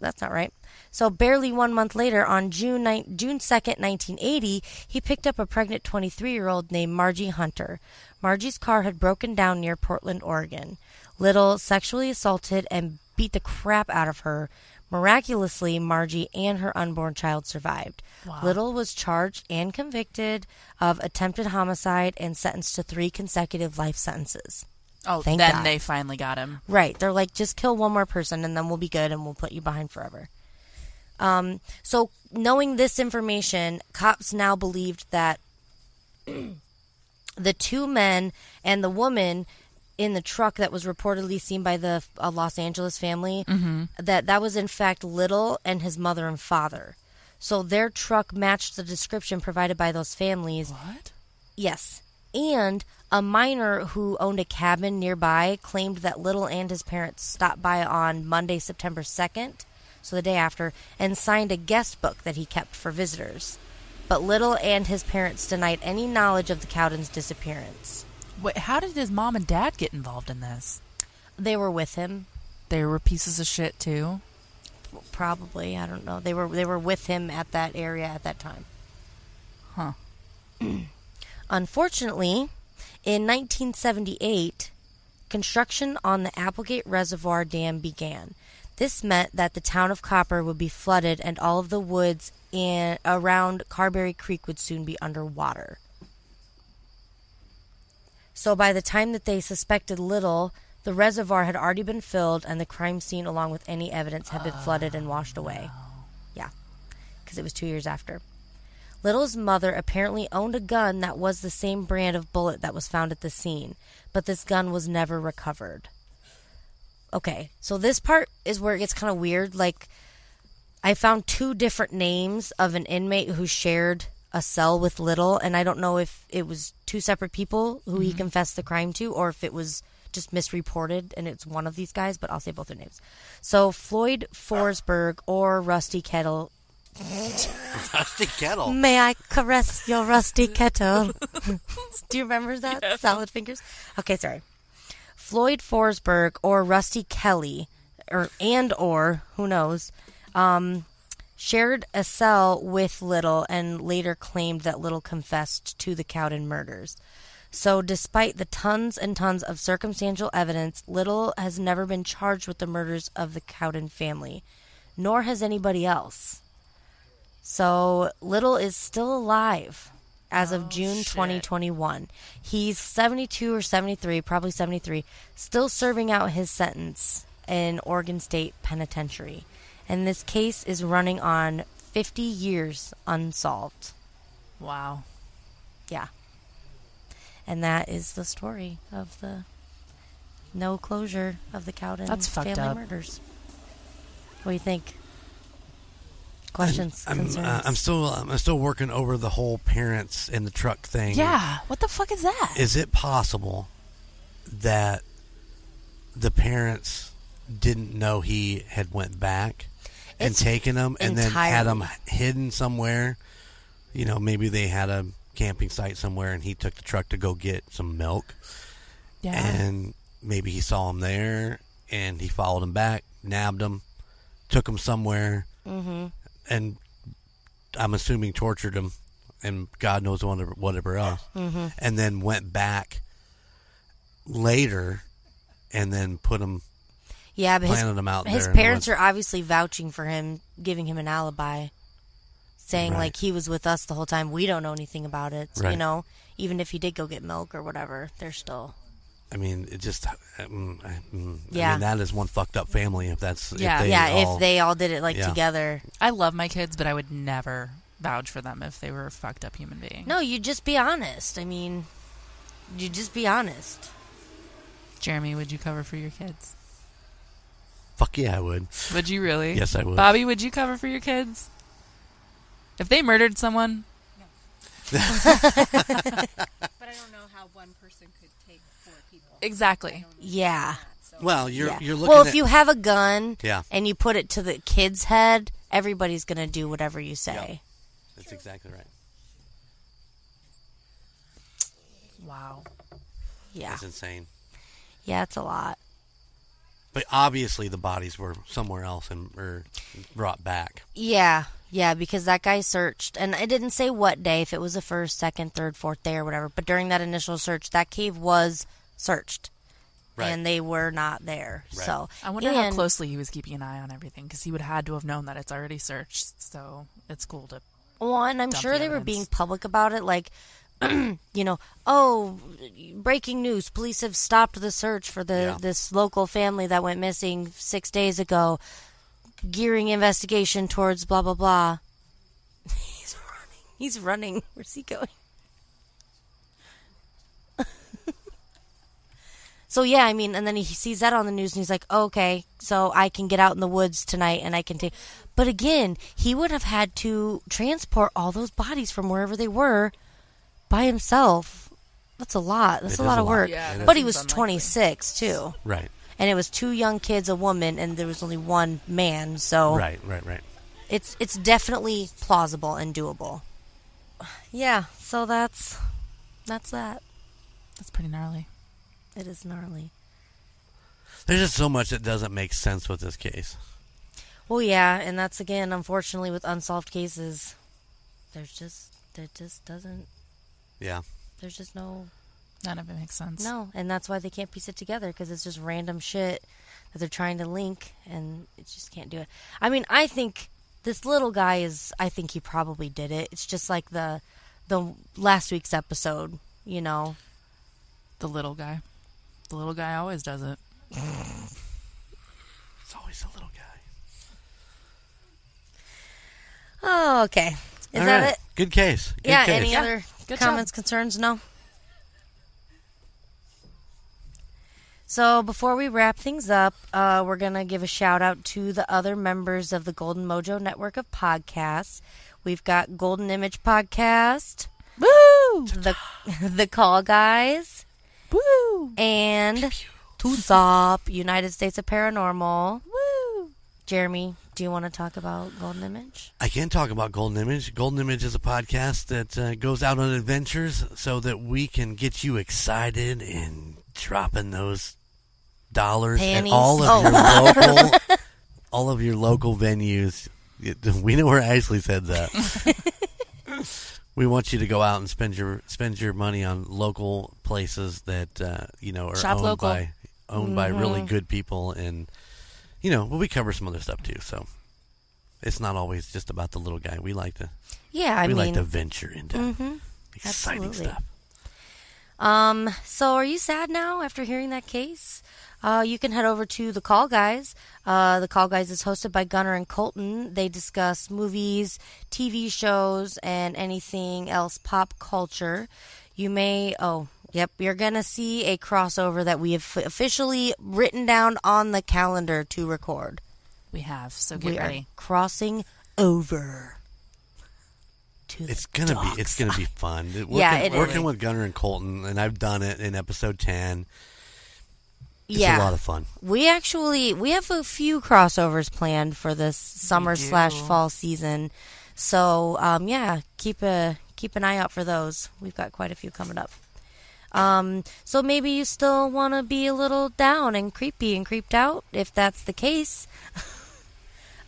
that's not right. So barely 1 month later, on June 2nd, 1980, he picked up a pregnant 23-year-old named Margie Hunter. Margie's car had broken down near Portland, Oregon. Little sexually assaulted and beat the crap out of her. Miraculously, Margie and her unborn child survived. Wow. Little was charged and convicted of attempted homicide and sentenced to 3 consecutive life sentences. Oh, thank God. Then they finally got him. Right. They're like, just kill one more person and then we'll be good and we'll put you behind forever. So knowing this information, cops now believed that the 2 men and the woman in the truck that was reportedly seen by the Los Angeles family, mm-hmm. that was in fact Little and his mother and father. So their truck matched the description provided by those families. What? Yes. And a minor who owned a cabin nearby claimed that Little and his parents stopped by on Monday, September 2nd. So the day after, and signed a guest book that he kept for visitors. But Little and his parents denied any knowledge of the Cowdens' disappearance. Wait, how did his mom and dad get involved in this? They were with him. They were pieces of shit, too? Probably. I don't know. They were with him at that area at that time. Huh. Unfortunately, in 1978, construction on the Applegate Reservoir Dam began. This meant that the town of Copper would be flooded and all of the woods around Carberry Creek would soon be underwater. So by the time that they suspected Little, the reservoir had already been filled and the crime scene, along with any evidence, had been flooded and washed away. Yeah, because it was 2 years after. Little's mother apparently owned a gun that was the same brand of bullet that was found at the scene, but this gun was never recovered. Okay, so this part is where it gets kind of weird. Like, I found 2 different names of an inmate who shared a cell with Little, and I don't know if it was 2 separate people who mm-hmm. he confessed the crime to, or if it was just misreported and it's one of these guys, but I'll say both their names. So Floyd Forsberg or Rusty Kettle Rusty kettle. May I caress your rusty kettle? Do you remember that? Yeah. Salad fingers? Okay, sorry. Floyd Forsberg or Rusty Kelly, or who knows, shared a cell with Little and later claimed that Little confessed to the Cowden murders. So despite the tons and tons of circumstantial evidence, Little has never been charged with the murders of the Cowden family, nor has anybody else. So Little is still alive as of June 2021. He's 72 or 73, probably 73, still serving out his sentence in Oregon State Penitentiary. And this case is running on 50 years unsolved. Wow. Yeah. And that is the story of the no closure of the Cowden family murders. What do you think? Questions, concerns? I'm still working over the whole parents in the truck thing. Yeah, what the fuck is that? Is it possible that the parents didn't know he had went back and taken them and then had them hidden somewhere? You know, maybe they had a camping site somewhere and he took the truck to go get some milk. Yeah. And maybe he saw him there and he followed him back, nabbed him, took him somewhere. Mm-hmm. And I'm assuming tortured him and God knows whatever else. Mm-hmm. And then went back later and then put him, but planted him out there. His parents are obviously vouching for him, giving him an alibi, saying, like, he was with us the whole time. We don't know anything about it. So, you know, even if he did go get milk or whatever, they're still... I mean, it just, I mean, that is one fucked up family if that's, if they all did it together. I love my kids, but I would never vouch for them if they were a fucked up human being. No, you just be honest. I mean, you just be honest. Jeremy, would you cover for your kids? Fuck yeah, I would. Would you really? Yes, I would. Bobby, would you cover for your kids? If they murdered someone? No. But I don't know how one person could take four people. Exactly. Yeah. Well, you're looking. Well, if you have a gun and you put it to the kid's head, everybody's going to do whatever you say. Yep. That's exactly right. Wow. Yeah. That's insane. Yeah, it's a lot. But obviously the bodies were somewhere else and were brought back. Yeah. Yeah, because that guy searched, and it didn't say what day, if it was the first, second, third, fourth day or whatever, but during that initial search, that cave was searched, and they were not there. Right. So I wonder how closely he was keeping an eye on everything, because he would have had to have known that it's already searched, so it's cool to... Well, and I'm sure they were being public about it, like, breaking news, police have stopped the search for this local family that went missing 6 days ago. Gearing investigation towards blah, blah, blah. He's running. Where's he going? So, yeah, I mean, and then he sees that on the news and he's like, oh, okay, so I can get out in the woods tonight and I can take... But again, he would have had to transport all those bodies from wherever they were by himself. That's a lot. That's a lot of work. Yeah, but he was unlikely. 26, too. Right. And it was two young kids, a woman, and there was only one man, so... Right. It's definitely plausible and doable. Yeah, so that's that. That's pretty gnarly. It is gnarly. There's just so much that doesn't make sense with this case. Well, yeah, and that's, again, unfortunately, with unsolved cases, there just doesn't... Yeah. There's just no... None of it makes sense. No, and that's why they can't piece it together, because it's just random shit that they're trying to link, and it just can't do it. I mean, I think this little guy I think he probably did it. It's just like the last week's episode, you know. The little guy. The little guy always does it. It's always the little guy. Oh, okay. Is all that right. It? Good case. Good case. Any other comments, concerns? No? So before we wrap things up, we're going to give a shout out to the other members of the Golden Mojo Network of podcasts. We've got Golden Image Podcast. Woo! The Call Guys. Woo! And Toons Up, United States of Paranormal. Woo! Jeremy, Do you want to talk about Golden Image? I can talk about Golden Image. Golden Image is a podcast that goes out on adventures so that we can get you excited and dropping those dollars at all of your local, all of your local venues. We know where Ashlee said that. We want you to go out and spend your money on local places that are owned by really good people, and we cover some other stuff too. So it's not always just about the little guy. We like to like to venture into exciting stuff. So are you sad now after hearing that case? You can head over to The Call Guys. The Call Guys is hosted by Gunnar and Colton. They discuss movies, TV shows, and anything else pop culture. You may, you're going to see a crossover that we have officially written down on the calendar to record. We have, so get ready. We are crossing over. It's gonna be fun. Working with Gunnar and Colton, and I've done it in episode 10. It's a lot of fun. We have a few crossovers planned for this summer / fall season. So keep an eye out for those. We've got quite a few coming up. So maybe you still want to be a little down and creepy and creeped out. If that's the case,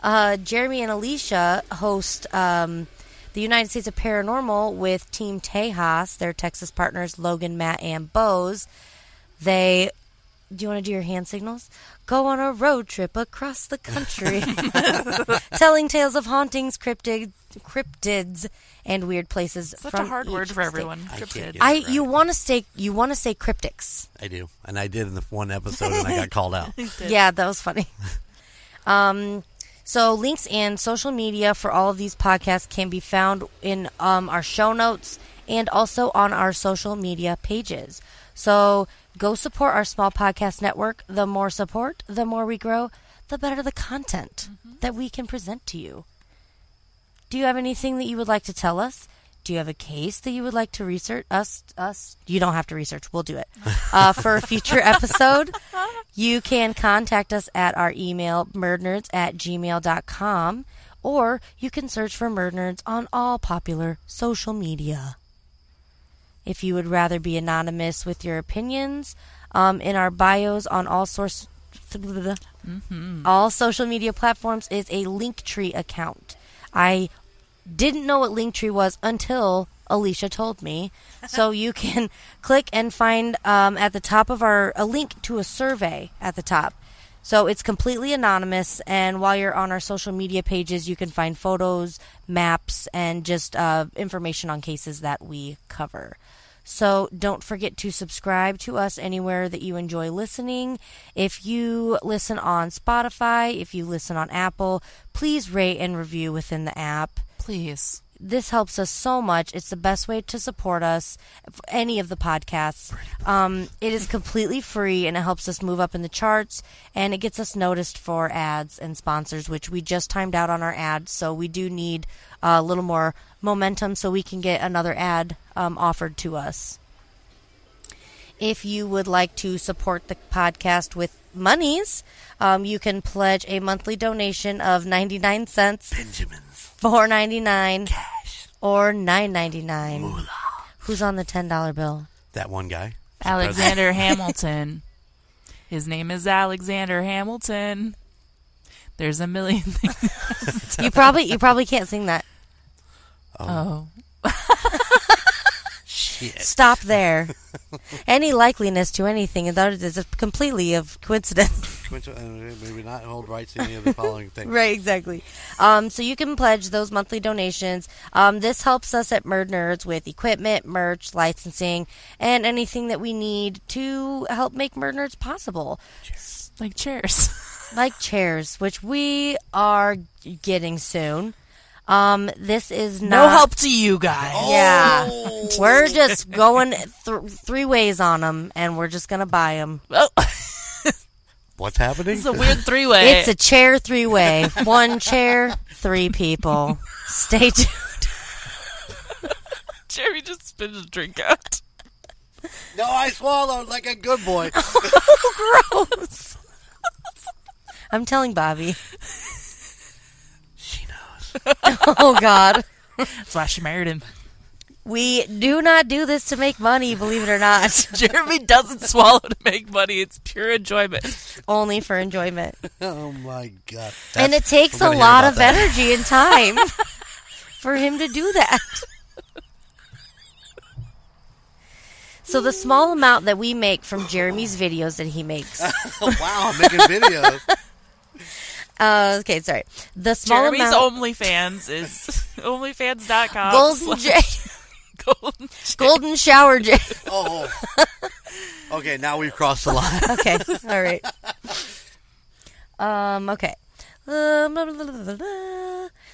Jeremy and Alicia host the United States of Paranormal with Team Tejas, their Texas partners Logan, Matt, and Bose. Do you want to do your hand signals? Go on a road trip across the country, telling tales of hauntings, cryptids, and weird places. Such a hard word for everyone. Cryptid. You want to say cryptics. I do, and I did in the one episode, and I got called out. Yeah, that was funny. So links and social media for all of these podcasts can be found in our show notes and also on our social media pages. So go support our small podcast network. The more support, the more we grow, the better the content that we can present to you. Do you have anything that you would like to tell us? Do you have a case that you would like to research? Us? You don't have to research. We'll do it. For a future episode, you can contact us at our email, murdnerds@gmail.com, or you can search for Murd Nerds on all popular social media. If you would rather be anonymous with your opinions, in our bios on all social media platforms is a Linktree account. I didn't know what Linktree was until Alicia told me. So you can click and find at the top of a link to a survey at the top. So it's completely anonymous, and while you're on our social media pages, you can find photos, maps, and just information on cases that we cover. So don't forget to subscribe to us anywhere that you enjoy listening. If you listen on Spotify, if you listen on Apple, please rate and review within the app. Please. This helps us so much. It's the best way to support us, any of the podcasts. It is completely free, and it helps us move up in the charts, and it gets us noticed for ads and sponsors, which we just timed out on our ad, so we do need a little more momentum so we can get another ad offered to us. If you would like to support the podcast with monies, you can pledge a monthly donation of 99 cents. Benjamins. $4.99. Cash. Or $9.99. Moolah. Who's on the $10 bill? That one guy. Alexander Hamilton. His name is Alexander Hamilton. There's a million things. You probably can't sing that. Oh. Shit. Stop there. Any likeliness to anything is completely of coincidence. Maybe not hold rights to any of the following things. Right, exactly. So you can pledge those monthly donations. This helps us at Murd Nerds with equipment, merch, licensing, and anything that we need to help make Murd Nerds possible. Cheers. Like chairs, which we are getting soon. This is not... No help to you guys. Yeah. Oh. We're just going three ways on them, and we're just going to buy them. Oh. What's happening? It's a weird three-way. It's a chair three-way. One chair, three people. Stay tuned. Jeremy just spit his drink out. No, I swallowed like a good boy. Oh, gross. I'm telling Bobby. Oh, God. That's why she married him. We do not do this to make money, believe it or not. Jeremy doesn't swallow to make money. It's pure enjoyment. Only for enjoyment. Oh, my God. That's, and it takes a lot of energy and time for him to do that. So the small amount that we make from Jeremy's videos that he makes. Wow, I'm making videos. Okay, sorry. The small Jeremy's amount. OnlyFans is OnlyFans.com. Golden Shower J. Oh. Okay, now we've crossed the line. Okay, all right. Okay.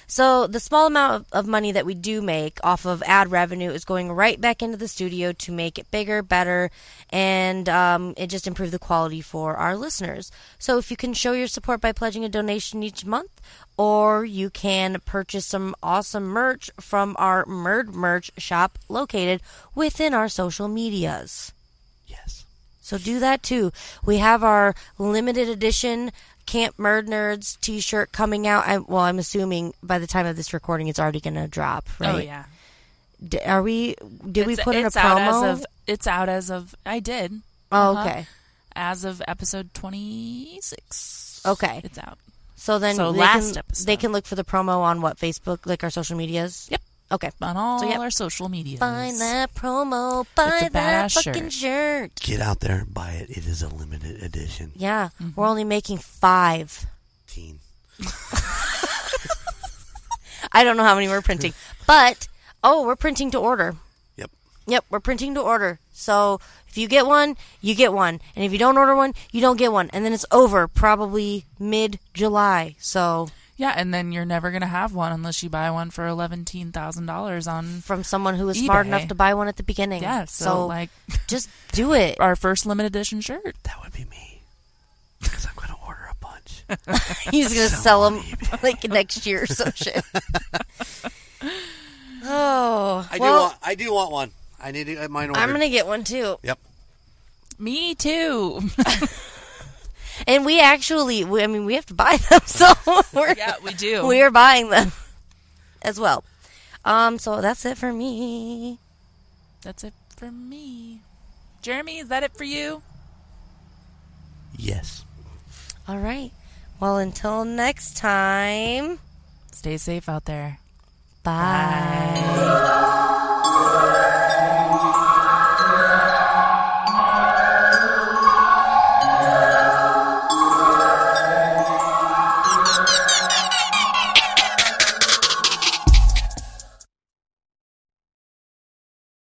So the small amount of money that we do make off of ad revenue is going right back into the studio to make it bigger, better, and it just improve the quality for our listeners. So if you can show your support by pledging a donation each month, or you can purchase some awesome merch from our Murd Merch shop located within our social medias. Yes. So do that too. We have our limited edition Camp Murd Nerds t-shirt coming out. I'm assuming by the time of this recording, it's already going to drop, right? Oh, yeah. Did we put in a promo? It's out as of... I did. Oh, okay. As of episode 26. Okay. It's out. So then they can look for the promo on what, Facebook? Like our social medias? Yep. Okay. On all our social medias. Find that promo. Buy that fucking shirt. Get out there and buy it. It is a limited edition. Yeah. Mm-hmm. We're only making 5. I don't know how many we're printing. But, we're printing to order. Yep, we're printing to order. So if you get one, you get one. And if you don't order one, you don't get one. And then it's over probably mid-July. So... Yeah, and then you're never going to have one unless you buy one for $11,000 on from someone who was smart enough to buy one at the beginning. Yeah, so like, just do it. Our first limited edition shirt. That would be me, because I'm going to order a bunch. He's going to sell them like next year or some shit. I do want one. I need to get mine ordered. I'm going to get one too. Yep. Me too. And we actually, we have to buy them, so we do. We are buying them as well. So that's it for me. Jeremy, is that it for you? Yes. All right. Well, until next time. Stay safe out there. Bye.